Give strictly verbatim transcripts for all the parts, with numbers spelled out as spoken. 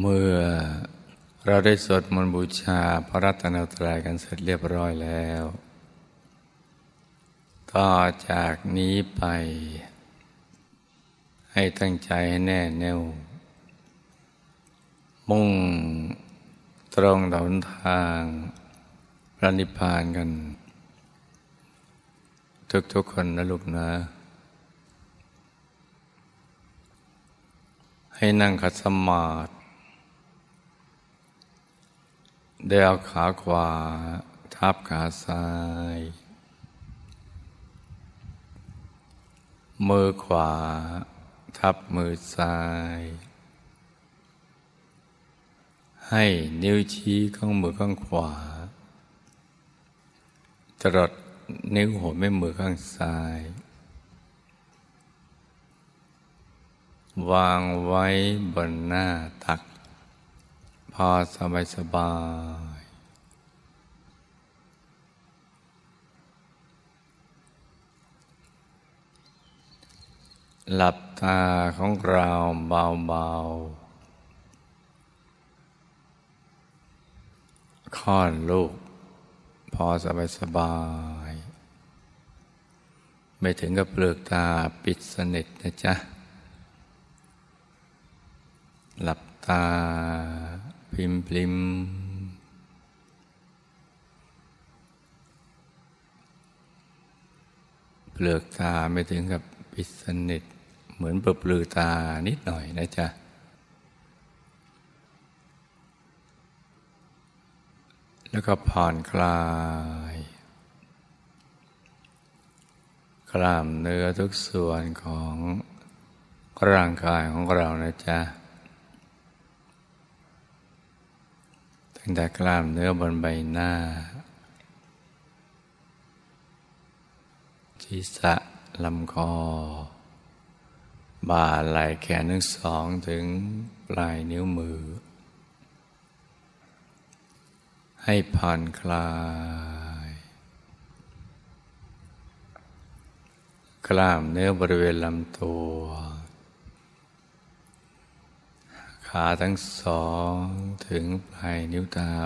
เมื่อเราได้สวดมนต์บูชาพระรัตนตรัยกันเสร็จเรียบร้อยแล้วต่อจากนี้ไปให้ตั้งใจให้แน่แน่วมุ่งตรงหนทางพระนิพพานกันทุกๆคนนะลูกนะให้นั่งขัดสมาธิได้เอาขาขวาทับขาซ้ายมือขวาทับมือซ้ายให้นิ้วชี้ข้างมือข้างขวาตรดนิ้วหัวแม่มือข้างซ้ายวางไว้บนหน้าตักพอสบายสบายหลับตาของเราเบาๆค่อนลูกพอสบายสบายไม่ถึงกับเปลือกตาปิดสนิทนะจ๊ะหลับตาพริมพริมเปลือกตาไม่ถึงกับปิดสนิทเหมือนเปลือกตานิดหน่อยนะจ๊ะแล้วก็ผ่อนคลายกล้ามเนื้อทุกส่วนของร่างกายของเรานะจ๊ะตั้งแต่กล้ามเนื้อบนใบหน้าศีรษะลำคอบ่าไหล่แขนทั้งสองถึงปลายนิ้วมือให้ผ่อนคลายกล้ามเนื้อบริเวณลำตัวขาทั้งสองถึงปลายนิ้วเท้า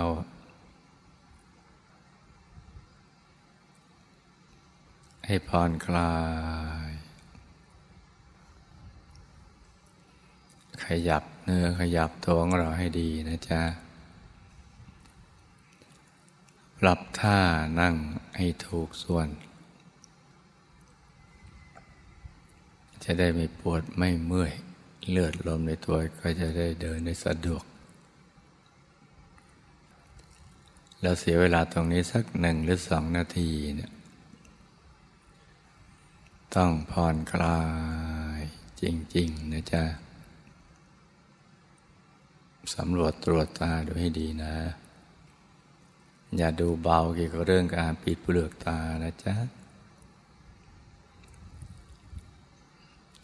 ให้ผ่อนคลายขยับเนื้อขยับตัวของเราให้ดีนะจ๊ะปรับท่านั่งให้ถูกส่วนจะได้ไม่ปวดไม่เมื่อยเลือดลมในตัวก็จะได้เดินได้สะดวกแล้วเสียเวลาตรงนี้สักหนึ่งหรือสองนาทีเนี่ยต้องผ่อนคลายจริงๆนะจ๊ะสำรวจตรวจตาดูให้ดีนะอย่าดูเบาเกี่ยวกับเรื่องการปิดเปลือกตานะจ๊ะ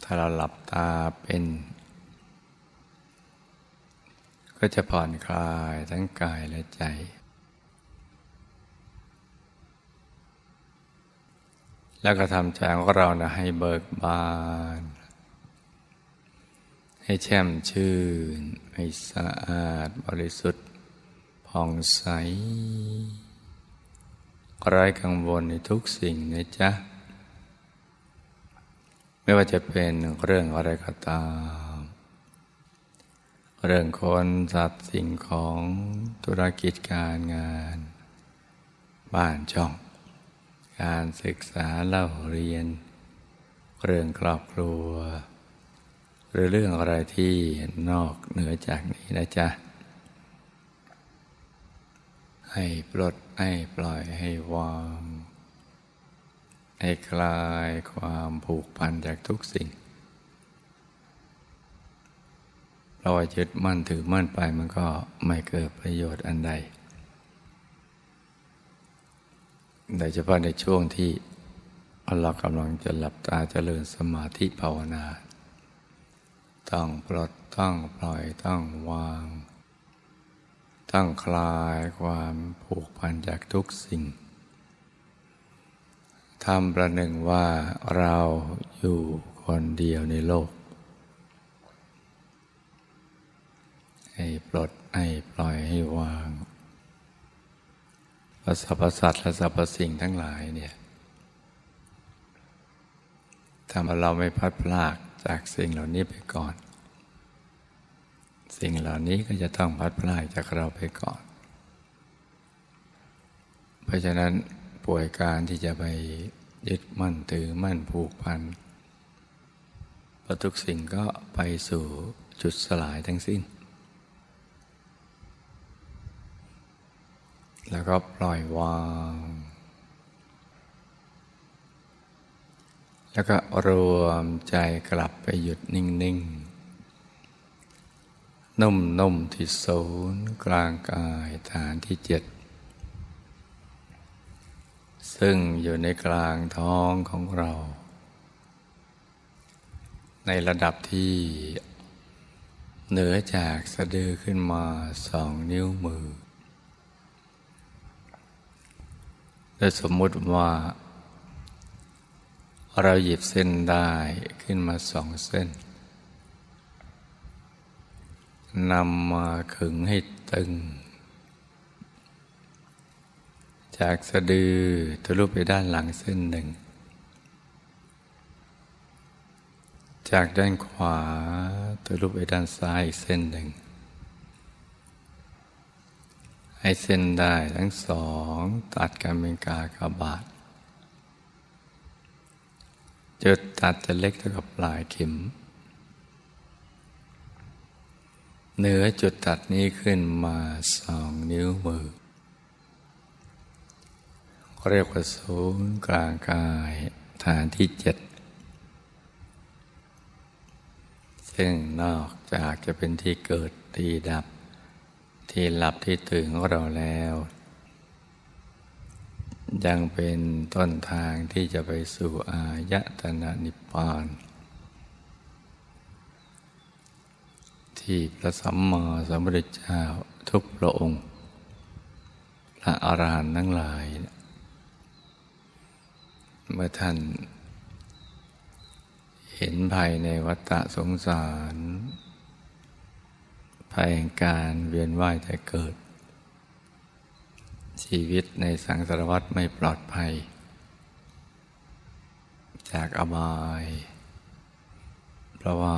ถ้าเราหลับตาเป็นก็จะผ่อนคลายทั้งกายและใจแล้วก็ทำใจของเรานะให้เบิกบานให้แช่มชื่นให้สะอาดบริสุทธิ์ผ่องใสไร้กังวลในทุกสิ่งนะจ๊ะไม่ว่าจะเป็นเรื่องอะไรก็ตามเรื่องคนสัตว์สิ่งของธุรกิจการงานบ้านช่องการศึกษาเล่าเรียนเรื่องครอบครัวหรือเรื่องอะไรที่นอกเหนือจากนี้นะจ๊ะให้ปลดให้ปล่อยให้วางให้คลายความผูกพันจากทุกสิ่งเรายึดมั่นถือมั่นไปมันก็ไม่เกิดประโยชน์อันใดโดยเฉพาะในช่วงที่เรากำลังจะหลับตาเจริญสมาธิภาวนาต้องปลดต้องปล่อยต้องวางต้องคลายความผูกพันจากทุกสิ่งทำประหนึ่งว่าเราอยู่คนเดียวในโลก ให้ปลดให้ปล่อยให้วางสรรพสัตว์และสรรพสิ่งทั้งหลายเนี่ยทำให้เราไม่พลัดพรากจากสิ่งเหล่านี้ไปก่อนสิ่งเหล่านี้ก็จะต้องพัดพลากจากเราไปก่อนเพราะฉะนั้นป่วยการที่จะไปยึดมั่นถือมั่นผูกพันเพราะทุกสิ่งก็ไปสู่จุดสลายทั้งสิ้นแล้วก็ปล่อยวางแล้วก็รวมใจกลับไปหยุดนิ่งๆนุ่มๆที่ศูนย์กลางกายฐานที่เจ็ดซึ่งอยู่ในกลางท้องของเราในระดับที่เหนือจากสะดือขึ้นมาสองนิ้วมือและสมมุติว่าเราหยิบเส้นได้ขึ้นมาสองเส้นนำมาขึงให้ตึงจากสะดือทะลุไปด้านหลังเส้นหนึ่งจากด้านขวาทะลุไปด้านซ้ายอีกเส้นหนึ่งให้เส้นได้ทั้งสองตัดกันเป็นกากบาทจุดตัดจะเล็กเท่ากับปลายเข็มเหนือจุดตัดนี้ขึ้นมาสองนิ้วมือเรียกว่าศูนย์กลางกายฐานที่เจ็ดซึ่งนอกจากจะเป็นที่เกิดที่ดับที่หลับที่ตื่นของเราแล้วยังเป็นต้นทางที่จะไปสู่อายตนะนิพพานที่พระสัมมาสัมพุทธเจ้าทุกพระองค์พระอรหันต์ทั้งหลายเมื่อท่านเห็นภัยในวัฏสงสารภัยแห่งการเวียนว่ายแต่เกิดชีวิตในสังสารวัฏไม่ปลอดภัยจากอบายเพราะว่า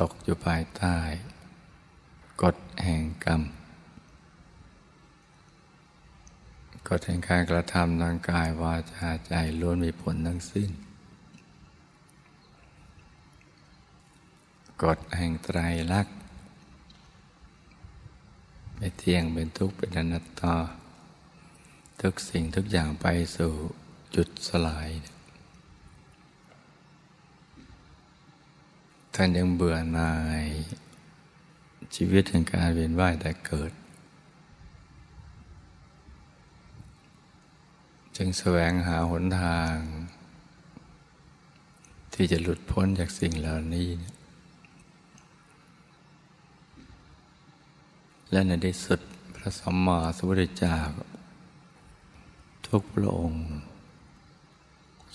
ตกอยู่ภายใต้กฎแห่งกรรมกฎแห่งการกระทำทางกายวาจาใจล้วนมีผลทั้งสิ้นกฎแห่งไตรลักษณ์ไม่เที่ยงเป็นทุกข์เป็นอนัตตาทุกสิ่งทุกอย่างไปสู่จุดสลายท่านยังเบื่อหน่ายชีวิตแห่งการเวียนว่ายแต่เกิดจึงแสวงหาหนทางที่จะหลุดพ้นจากสิ่งเหล่านี้และในที่สุดพระสัมมาสัมพุทธเจ้าทุกพระองค์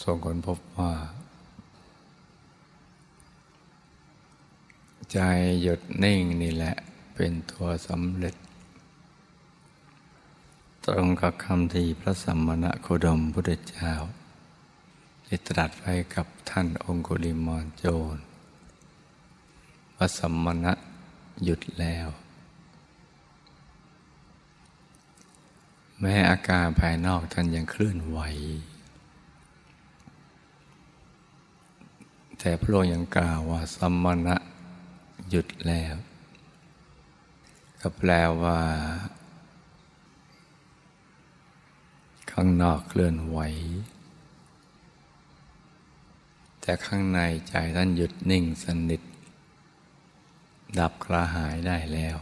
ทรงค้นพบว่าใจหยุดนิ่งนี่แหละเป็นตัวสำเร็จตรงกับคำที่พระสัมมาณโคดมพุทธเจ้าได้ตรัสไว้กับท่านองคุลิมานโจรพระสัมมาณหยุดแล้วแม้อาการภายนอกท่านยังเคลื่อนไหวแต่พระองค์ยังกล่าวว่าสัมมาณหยุดแล้วก็แปลว่าข้างนอกเคลื่อนไหวแต่ข้างในใจท่านหยุดนิ่งสนิทดับกระหายได้แล้ว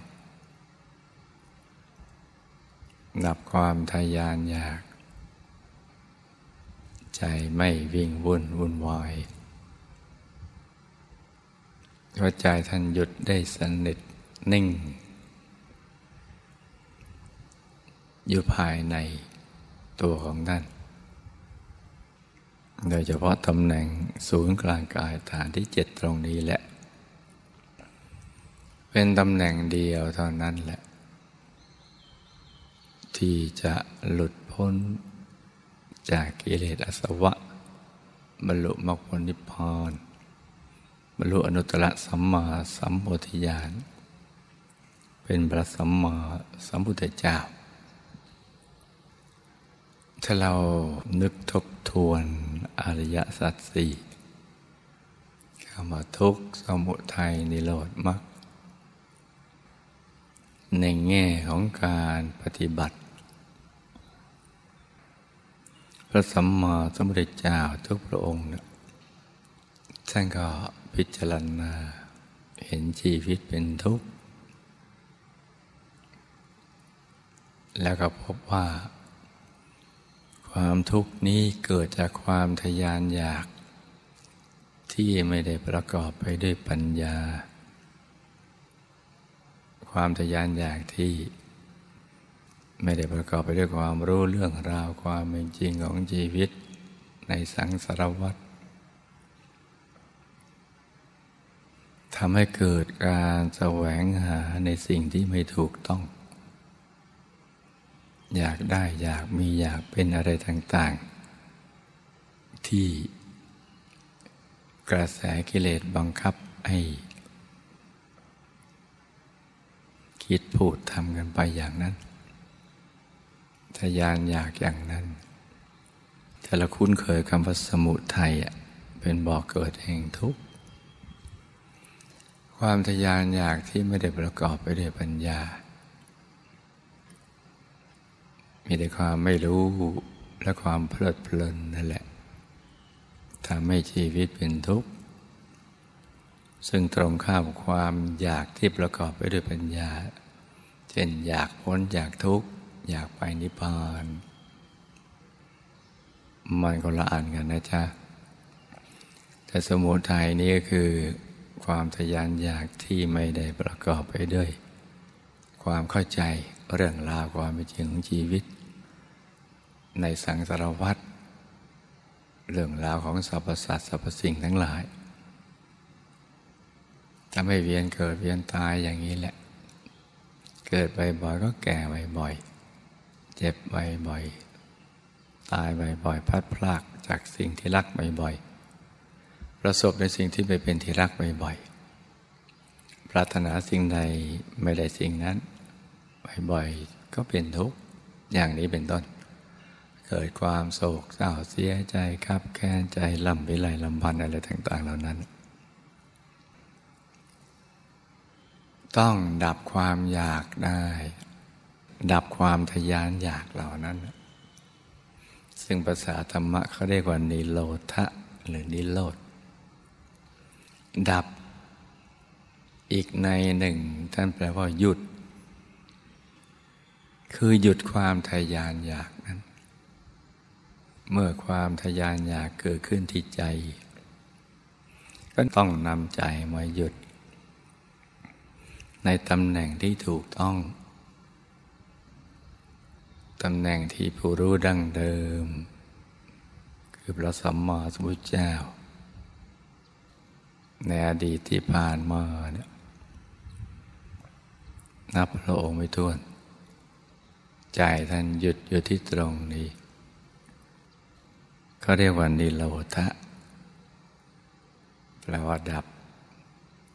ดับความทะยานอยากใจไม่วิ่งวุ่นวุ่นวายเพราะใจท่านหยุดได้สนิทนิ่งอยู่ภายในตัวของท่านโดยเฉพาะตำแหน่งศูนย์กลางกายฐานที่เจ็ดตรงนี้แหละ เป็นตำแหน่งเดียวเท่านั้นแหละที่จะหลุดพ้นจากกิเลสอาสวะบรรลุมรรคผลนิพพานบรรลุอนุตตรสัมมาสัมโพธิญาณเป็นพระสัมมาสัมพุทธเจ้าถ้าเรานึกทบทวนอริยสัจสี่คำว่าทุกข์สมุทัยนิโรธมรรคในแง่ของการปฏิบัติพระสัมมาสัมพุทธเจ้าทุกพระองค์เนี่ยท่านก็พิจารณาเห็นชีวิตเป็นทุกข์แล้วก็พบว่าความทุกข์นี้เกิดจากความทะยานอยากที่ไม่ได้ประกอบไปด้วยปัญญาความทะยานอยากที่ไม่ได้ประกอบไปด้วยความรู้เรื่องราวความเป็นจริงของชีวิตในสังสารวัฏทำให้เกิดการแสวงหาในสิ่งที่ไม่ถูกต้องอยากได้อยากมีอยากเป็นอะไรต่างๆที่กระแสกิเลสบังคับให้คิดพูดทำกันไปอย่างนั้นทะยานอยากอย่างนั้นแต่เราคุ้นเคยคำว่าสมุทัยเป็นบ่อเกิดแห่งทุกข์ความทะยานอยากที่ไม่ได้ประกอบไปด้วยปัญญามีแต่ความไม่รู้และความเพลิดเพลินนั่นแหละทำให้ชีวิตเป็นทุกข์ซึ่งตรงข้ามกับความอยากที่ประกอบไปด้วยปัญญาเช่นอยากพ้นจากทุกข์อยากไปนิพพานมันก็ละอันกันนะจ๊ะแต่สมุทัยนี่ก็คือความทะยานอยากที่ไม่ได้ประกอบไปด้วยความเข้าใจเรื่องราวความเป็นจริงของชีวิตในสังสารวัฏเรื่องราวของสรรพสัตว์สรรพสิ่งทั้งหลายถ้าไม่เวียนเกิดเวียนตายอย่างนี้แหละเกิดบ่อยๆก็แก่บ่อยๆเจ็บบ่อยๆตายบ่อยๆพลัดพรากจากสิ่งที่รักบ่อยๆประสบในสิ่งที่ไม่เป็นที่รักบ่อยๆปรารถนาสิ่งใดไม่ได้สิ่งนั้นบ่อยๆก็เป็นทุกข์อย่างนี้เป็นต้นเกิดความโศกเศร้าเสียใจคับแค้นใจลำไปไหลลำพันอะไรต่างๆเหล่านั้นต้องดับความอยากได้ดับความทะยานอยากเหล่านั้นซึ่งภาษาธรรมะเขาเรียกว่านิโรธะหรือนิโรธดับอีกในหนึ่งท่านแปลว่าหยุดคือหยุดความทะยานอยากนั้นเมื่อความทะยานอยากเกิดขึ้นที่ใจก็ต้องนำใจมาหยุดในตำแหน่งที่ถูกต้องตำแหน่งที่ผู้รู้ดั้งเดิมคือพระสัมมาสัมพุทธเจ้าในอดีตที่ผ่านมาเนี่ยนับพระองค์ไม่ถ้วนใจท่านหยุดอยู่ที่ตรงนี้เขาเรียกว่านิโรธะแปลว่าดับ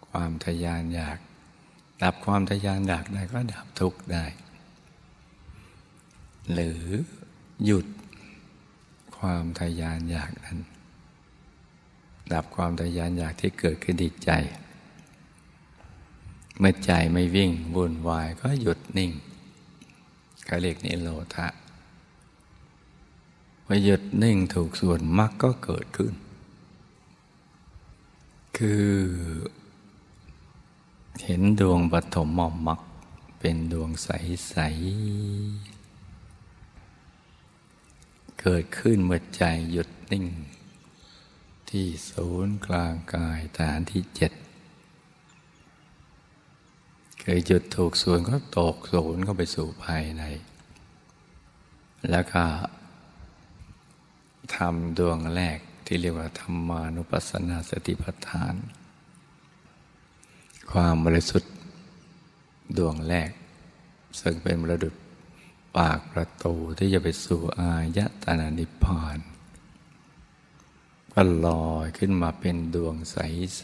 ความทะยานอยากดับความทะยานอยากได้ก็ดับทุกข์ได้หรือหยุดความทะยานอยากนั้นดับความทะยานอยากที่เกิดขึ้นที่ใจเมื่อใจไม่วิ่งวุ่นวายก็หยุดนิ่งเขาเรียกนิโรธะพอหยุดนิ่งถูกส่วนมรรคก็เกิดขึ้นคือเห็นดวงปฐมมรรคเป็นดวงใสๆเกิดขึ้นเมื่อใจหยุดนิ่งที่ศูนย์กลางกายฐานที่เจ็ดเคยหยุดถูกส่วนก็ตกศูนย์เข้าไปสู่ภายในแล้วก็ทำดวงแรกที่เรียกว่าธรรมานุปัสสนาสติปัฏฐานความบริสุทธิ์ ดวงแรกซึ่งเป็นประดุจปากประตูที่จะไปสู่อายตนะนิพพานก็ลอยขึ้นมาเป็นดวงใ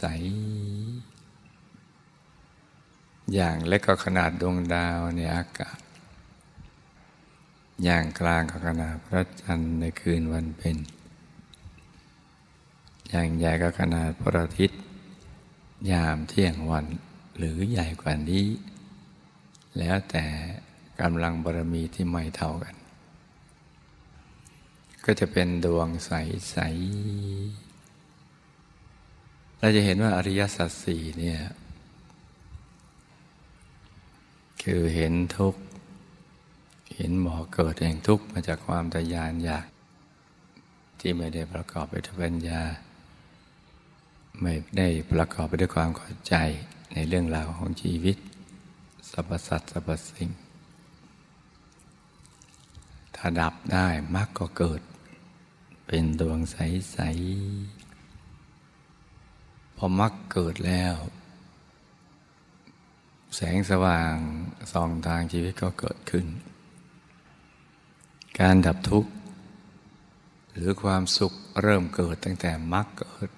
สๆอย่างเล็กก็ขนาดดวงดาวในอากาศอย่างกลางก็ขนาดพระจันทร์ในคืนวันเพ็ญอย่างใหญ่ก็ขนาดพระอาทิตย์ยามเที่ยงวันหรือใหญ่กว่านี้แล้วแต่กำลังบารมีที่ไม่เท่ากันก็จะเป็นดวงใสๆเราจะเห็นว่าอริยสัจสี่เนี่ยคือเห็นทุกข์เห็นหมอเกิดแห่งทุกข์มาจากความทะยานอยากที่ไม่ได้ประกอบไปด้วยปัญญาไม่ได้ประกอบไปด้วยความเข้าใจในเรื่องราวของชีวิตสรรพสัตว์สรรพสิ่งถ้าดับได้มรรคก็เกิดเป็นดวงใสๆพอมรรคเกิดแล้วแสงสว่างส่องทางชีวิตก็เกิดขึ้นการดับทุกข์หรือความสุขเริ่มเกิดตั้งแต่มรรคเกิด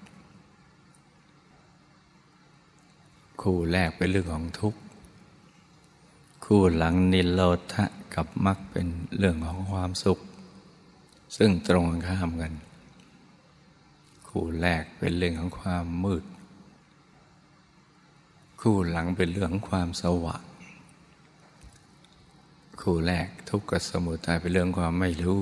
คู่แรกเป็นเรื่องของทุกข์คู่หลังนิโรธะกับมรรคเป็นเรื่องของความสุขซึ่งตรงข้ามกันคู่แรกเป็นเรื่องของความมืดคู่หลังเป็นเรื่องของความสว่างคู่แรกทุกข์กับสมุทัยเป็นเรื่องความไม่รู้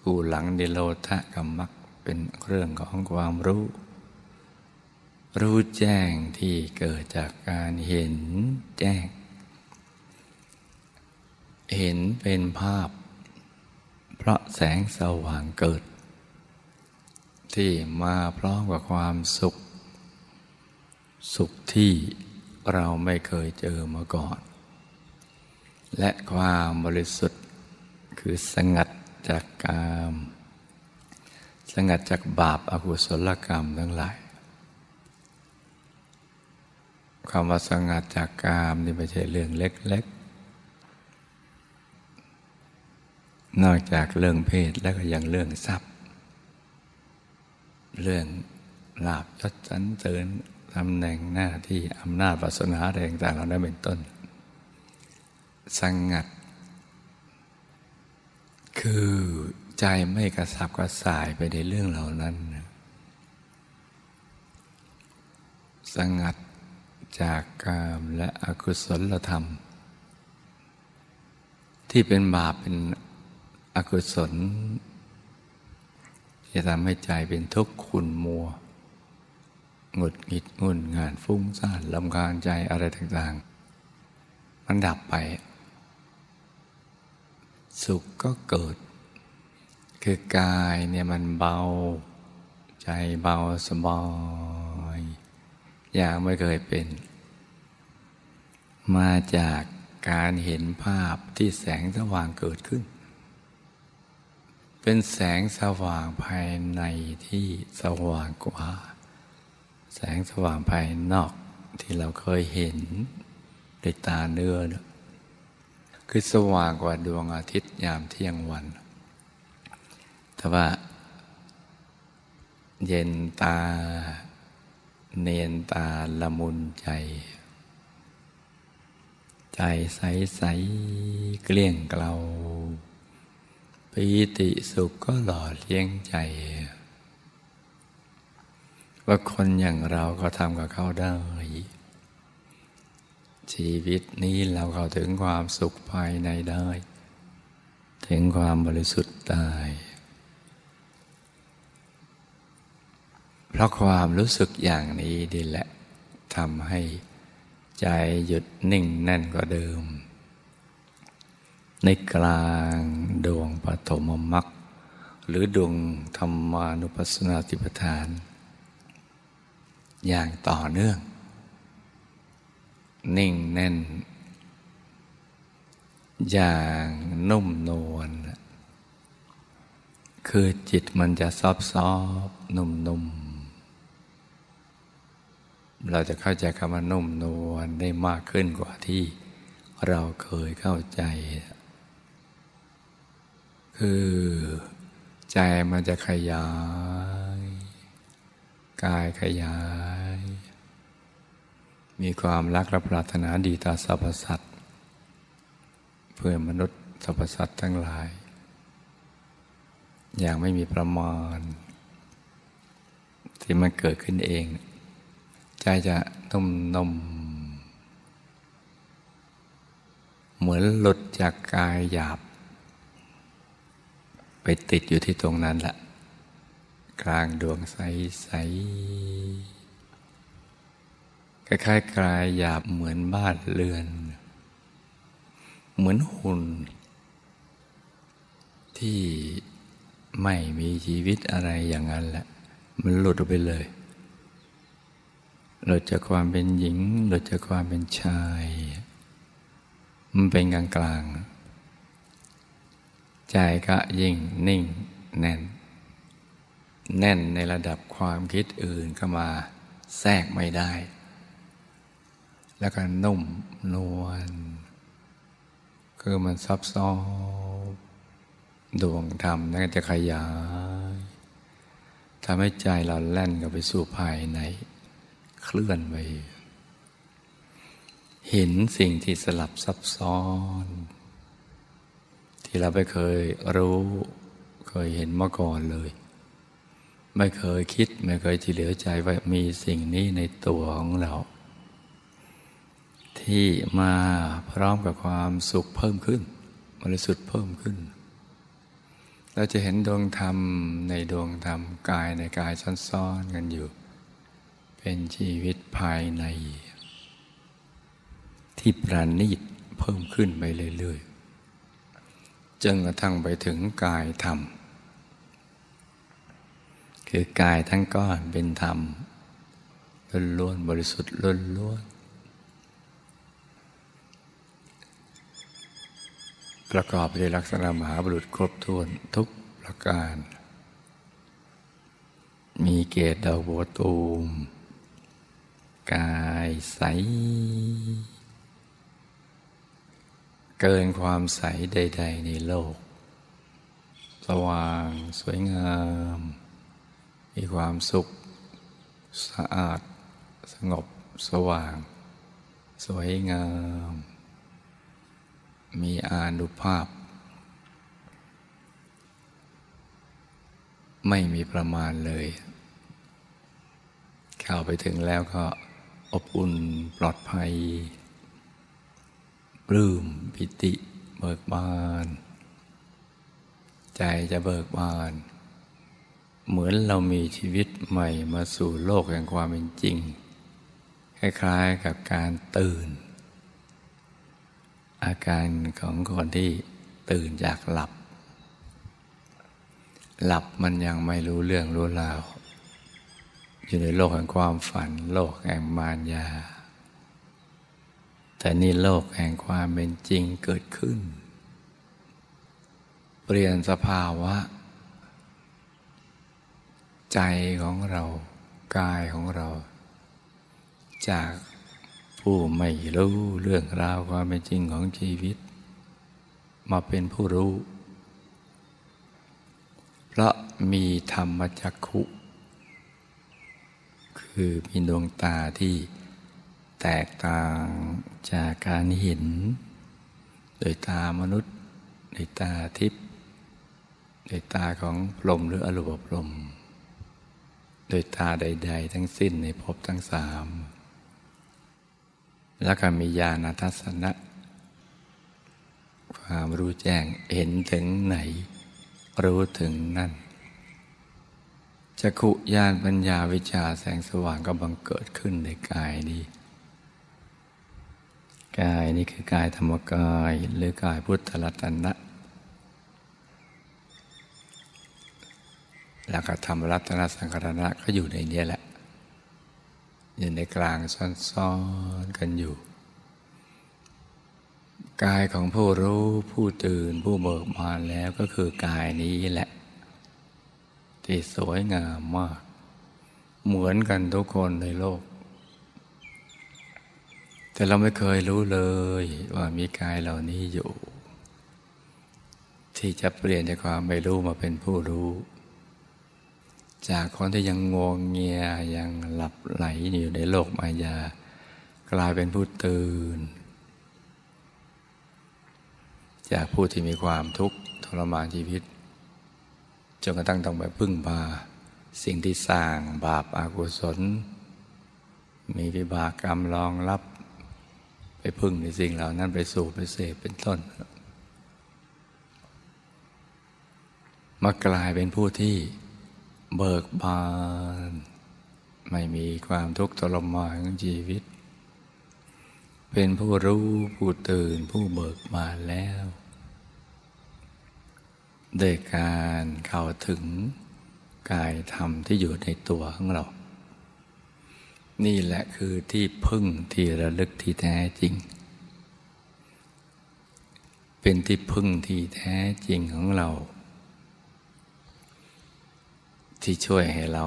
คู่หลังนิโรธะกับมรรคเป็นเรื่องของความรู้รู้แจ้งที่เกิดจากการเห็นแจ้งเห็นเป็นภาพเพราะแสงสว่างเกิดที่มาพร้อมกับความสุขสุขที่เราไม่เคยเจอมาก่อนและความบริสุทธิ์คือสงัดจากกามสงัดจากบาปอกุศลกรรมทั้งหลายคำว่าสงัดจากกามนี่ไม่ใช่เรื่องเล็กๆนอกจากเรื่องเพศแล้วก็ยังเรื่องทรัพย์เรื่องลาภยศสรรเสริญตำแหน่งหน้าที่อำนาจวาสนาอะไรต่างๆเหล่านั้นเป็นต้นสงัดคือใจไม่กระสับกระส่ายไปในเรื่องเหล่านั้นสงัดจากกามและอกุศลธรรมที่เป็นบาปเป็นอกุศลจะทำให้ใจเป็นทุกข์ขุ่นมัวหงุดหงิดงุ่นงานฟุ้งซ่านรำคาญใจอะไรต่างๆมันดับไปสุขก็เกิดคือกายเนี่ยมันเบาใจเบาสบายอย่างไม่เคยเป็นมาจากการเห็นภาพที่แสงสว่างเกิดขึ้นเป็นแสงสว่างภายในที่สว่างกว่าแสงสว่างภายนอกที่เราเคยเห็นด้วยตาเนื้อคือสว่างกว่าดวงอาทิตย์ยามเที่ยงวันแต่ว่าเย็นตาเนียนตาละมุนใจใจใสๆเกลี้ยงเกลาปีติสุขก็หล่อเลี้ยงใจว่าคนอย่างเราก็ทำกับเขาได้ชีวิตนี้เราเข้าถึงความสุขภายในได้ถึงความบริสุทธิ์ได้เพราะความรู้สึกอย่างนี้ดีแหละทำให้ใจหยุดนิ่งแน่นกว่าเดิมในกลางดวงปฐมมรรคหรือดวงธรรมานุปัสสนาสติปัฏฐานอย่างต่อเนื่องนิ่งแน่นอย่างนุ่มนวลคือจิตมันจะซอฟๆนุ่ม เราจะเข้าใจคำว่านุ่มนวลได้มากขึ้นกว่าที่เราเคยเข้าใจคือใจมันจะขยายกายขยายมีความรักและปรารถนาดีต่อสรรพสัตว์เพื่อมนุษย์สรรพสัตว์ทั้งหลายอย่างไม่มีประมาณที่มันเกิดขึ้นเองใจจะนุ่มนุ่มเหมือนหลุดจากกายหยาบไปติดอยู่ที่ตรงนั้นละกลางดวงใสใสคล้ายๆกายหยาบเหมือนบ้านเรือนเหมือนหุ่นที่ไม่มีชีวิตอะไรอย่างนั้นแหละมันหลุดออกไปเลยหลุดจากความเป็นหญิงหลุดจากความเป็นชายมันเป็นกลางกลางใจก็ยิ่งนิ่งแน่นแน่นในระดับความคิดอื่นเข้ามาแทรกไม่ได้แล้วก็นุ่มนวลคือมันซับซ้อนดวงธรรมนั่นก็จะขยายทำให้ใจเราแล่นกับไปสู่ภายในเคลื่อนไปเห็นสิ่งที่สลับซับซ้อนที่เราไม่เคยรู้เคยเห็นมาก่อนเลยไม่เคยคิดไม่เคยที่เหลือใจว่ามีสิ่งนี้ในตัวของเราที่มาพร้อมกับความสุขเพิ่มขึ้นบริสุทธิ์เพิ่มขึ้นเราจะเห็นดวงธรรมในดวงธรรมกายในกายซ้อนๆกันอยู่เป็นชีวิตภายในที่ประณีตเพิ่มขึ้นไปเรื่อยๆจนกระทั่งไปถึงกายธรรมคือกายทั้งก้อนเป็นธรรมล้วนๆบริสุทธิ์ล้วนๆประกอบด้วยลักษณะมหาบุรุษครบถ้วนทุกประการมีเกศดอกบัวตูมกายใสเกินความใสใดๆในโลกสว่างสวยงามมีความสุขสะอาดสงบสว่างสวยงามมีอานุภาพไม่มีประมาณเลยเข้าไปถึงแล้วก็อบอุ่นปลอดภัยปลื้มปิติเบิกบานใจจะเบิกบานเหมือนเรามีชีวิตใหม่มาสู่โลกแห่งความเป็นจริงคล้ายๆกับการตื่นอาการของคนที่ตื่นจากหลับหลับมันยังไม่รู้เรื่องรู้ราวอยู่ในโลกแห่งความฝันโลกแห่งมารยาแต่นี่โลกแห่งความเป็นจริงเกิดขึ้นเปลี่ยนสภาวะใจของเรากายของเราจากผู้ไม่รู้เรื่องราวความเป็นจริงของชีวิตมาเป็นผู้รู้เพราะมีธรรมจักขุคือมีดวงตาที่แตกต่างจากการเห็นโดยตามนุษย์โดยตาทิพย์โดยตาของพรหมหรืออรูปพรหมโดยตาใดๆทั้งสิ้นในภพทั้งสามแล้วก็มีญาณทัสสนะความรู้แจ้งเห็นถึงไหนรู้ถึงนั่นจักขุญาณปัญญาวิชาแสงสว่างก็บังเกิดขึ้นในกายนี้กายนี้คือกายธรรมกายหรือกายพุทธรัตนะแล้วก็ธรรมรัตนสังขารณะก็อยู่ในนี้แหละอยู่ในกลางซ่อนๆกันอยู่กายของผู้รู้ผู้ตื่นผู้เบิกบานแล้วก็คือกายนี้แหละที่สวยงามมากเหมือนกันทุกคนในโลก แต่เราไม่เคยรู้เลยว่ามีกายเหล่านี้อยู่ที่จะเปลี่ยนจากความไม่รู้มาเป็นผู้รู้จากคนที่ยังงงเงียยังหลับไหลอยู่ในโลกมายากลายเป็นผู้ตื่นจากผู้ที่มีความทุกข์ทรมานชีวิตจนกระทั่งต้องไปพึ่งพาสิ่งที่สร้างบาปอกุศลมีวิบากกรรมรองรับไปพึ่งในสิ่งเหล่านั้นไปสู่ไปเสพเป็นต้นมากลายเป็นผู้ที่เบิกบานไม่มีความทุกข์ทรมานของชีวิตเป็นผู้รู้ผู้ตื่นผู้เบิกบานแล้วโดยการเข้าถึงกายธรรมที่อยู่ในตัวของเรานี่แหละคือที่พึ่งที่ระลึกที่แท้จริงเป็นที่พึ่งที่แท้จริงของเราที่ช่วยให้เรา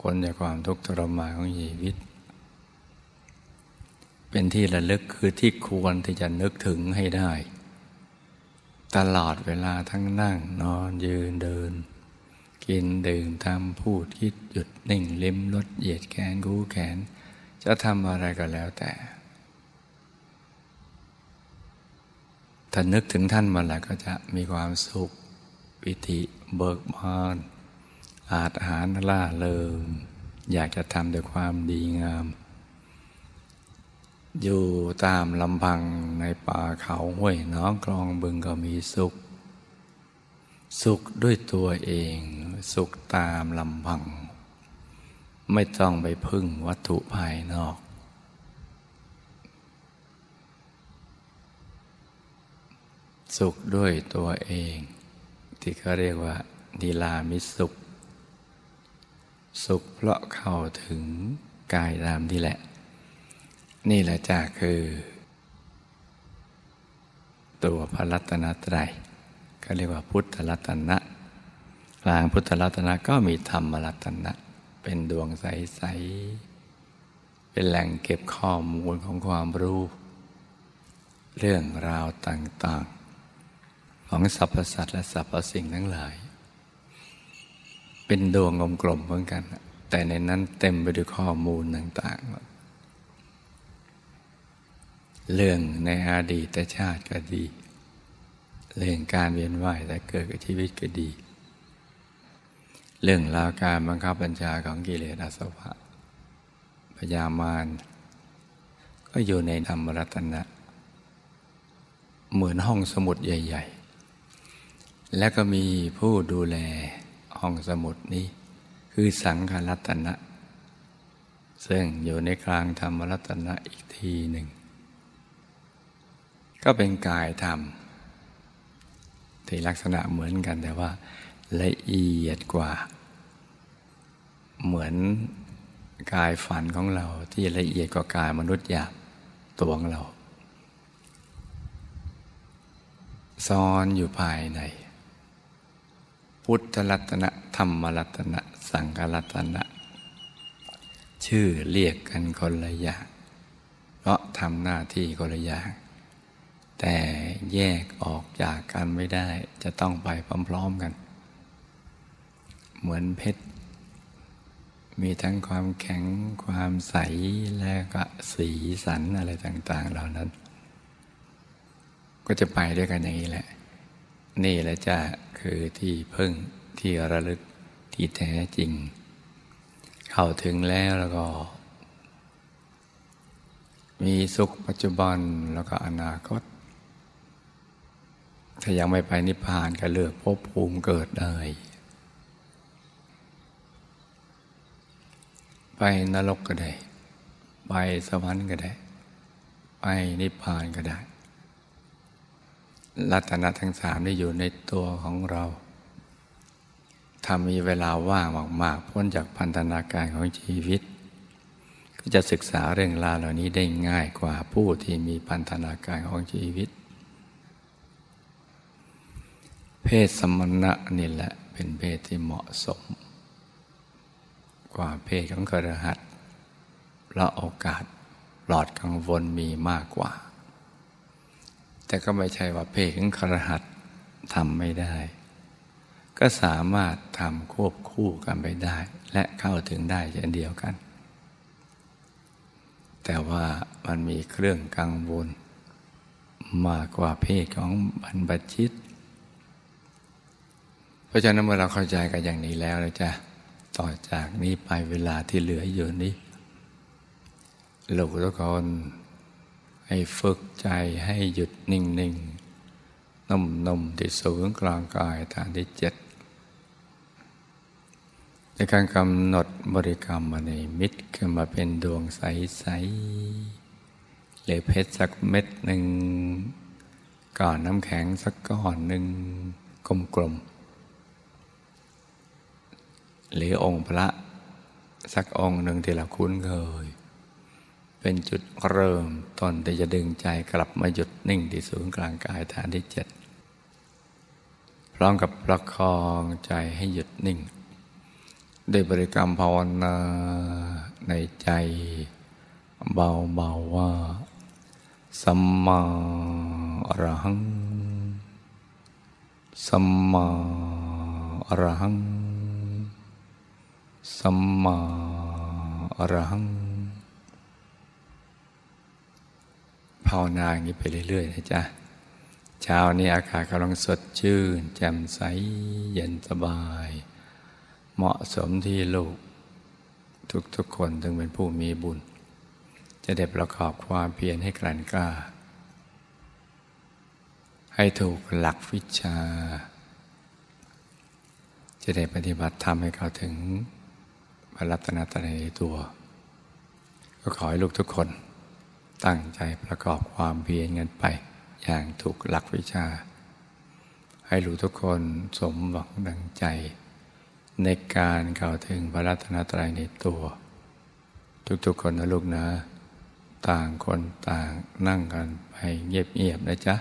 พ้นจากความทุกข์ทรมานของชีวิตเป็นที่ระลึกคือที่ควรที่จะนึกถึงให้ได้ตลอดเวลาทั้งนั่งนอนยืนเดินกินดื่มทำพูดคิดหยุดนิ่งลิ้มรสเหยียดแขนกู้แขนจะทำอะไรก็แล้วแต่ถ้านึกถึงท่านมาแล้วก็จะมีความสุขปิติเบิกบานอาจหารล่าเริงอยากจะทำด้วยความดีงามอยู่ตามลำพังในป่าเขาห้วยน้องคลองบึงก็มีสุขสุขด้วยตัวเองสุขตามลำพังไม่ต้องไปพึ่งวัตถุภายนอกสุขด้วยตัวเองที่เขาเรียกว่านิรามิตสุขสุขเพราะเข้าถึงกายธรรมนี่แหละนี่แหละจ้าคือตัวพระรัตนตรัยก็เรียกว่าพุทธรัตนะกลางพุทธรัตนะก็มีธรรมรัตนะเป็นดวงใสๆเป็นแหล่งเก็บข้อมูลของความรู้เรื่องราวต่างๆของสรรพสัตว์และสรรพสิ่งทั้งหลายเป็นดวงกลมๆเหมือนกันแต่ในนั้นเต็มไปด้วยข้อมูลต่างๆเรื่องในอดีตชาติก็ดีเรื่องการเวียนว่ายแต่เกิดกับชีวิตก็ดีเรื่องราวการบังคับบัญชาของกิเลสอาสวะพยามารก็อยู่ในธรรมรัตนะเหมือนห้องสมุดใหญ่ๆและก็มีผู้ดูแลห้องสมุดนี้คือสังฆรัตนะซึ่งอยู่ในกลางธรรมรัตนะอีกทีหนึ่งก็เป็นกายธรรมที่ลักษณะเหมือนกันแต่ว่าละเอียดกว่าเหมือนกายฝันของเราที่ละเอียดกว่ากายมนุษย์หยาบตัวของเราซ่อนอยู่ภายในพุทธรัตนะธรรมรัตนะสังฆรัตนะชื่อเรียกกันคนละอย่างเพราะทำหน้าที่คนละอย่างแต่แยกออกจากกันไม่ได้จะต้องไปพร้อมๆกันเหมือนเพชรมีทั้งความแข็งความใสและก็สีสันอะไรต่างๆเหล่านั้นก็จะไปด้วยกันอย่างนี้แหละนี่แหละจ้ะคือที่พึ่งที่ระลึกที่แท้จริงเข้าถึงแล้วแล้วก็มีสุขปัจจุบันแล้วก็อนาคตถ้ายังไม่ไปนิพพานก็เลือกภพภูมิเกิดได้ไปนรกก็ได้ไปสวรรค์ก็ได้ไปนิพพานก็ได้รัตนะทั้งสามนี่อยู่ในตัวของเราถ้ามีเวลาว่างมากๆพ้นจากพันธนาการของชีวิตก็จะศึกษาเรื่องราวเหล่านี้ได้ง่ายกว่าผู้ที่มีพันธนาการของชีวิตเพศสมณะนี่แหละเป็นเพศที่เหมาะสมกว่าเพศของคฤหัสถ์เพราะโอกาสเพ ปลอดกังวลมีมากกว่าแต่ก็ไม่ใช่ว่าเพศของคฤหัสถ์ทำไม่ได้ก็สามารถทำควบคู่กันไปได้และเข้าถึงได้เช่นเดียวกันแต่ว่ามันมีเครื่องกังวลมากกว่าเพศของบรรพชิตเพราะฉะนั้นเมื่อเราเข้าใจกันอย่างนี้แล้วนะจ๊ะต่อจากนี้ไปเวลาที่เหลืออยู่นี้ลูกทุกคนให้ฝึกใจให้หยุดนิ่งๆนุ่มๆที่ศูนย์กลางกายฐานที่เจ็ดในการกำหนดบริกรรมมาในมิตรขึ้นมาเป็นดวงใสๆหรือเพชรสักเม็ดหนึ่งก้อนน้ำแข็งสักก้อนหนึ่งกลมๆหรือองค์พระสักองค์หนึ่งที่เราคุ้นเคยเป็นจุดเริ่มต้นที่จะดึงใจกลับมาหยุดนิ่งที่ศูนย์กลางกายฐานที่เจ็ดพร้อมกับประคองใจให้หยุดนิ่งด้วยบริกรรมภาวนาในใจเบาๆว่าสัมมาอรหังสัมมาอรหังสัมมาอรหังภาวนาอย่างนี้ไปเรื่อยๆนะจ๊ะเช้านี้อากาศกำลังสดชื่นแจ่มใสเย็นสบายเหมาะสมที่ลูกทุกๆคนถึงเป็นผู้มีบุญจะได้ประกอบความเพียรให้กลั่นกล้าให้ถูกหลักวิชาจะได้ปฏิบัติธรรมให้เข้าถึงพระรัตนตรัยในตัวก็ขอให้ลูกทุกคนตั้งใจประกอบความเพียรกันไปอย่างถูกหลักวิชาให้ลูกทุกคนสมหวังดังใจในการเข้าถึงพระรัตนตรัยในตัวทุกๆคนนะลูกนะต่างคนต่างนั่งกันไปเงียบๆนะจ๊ะ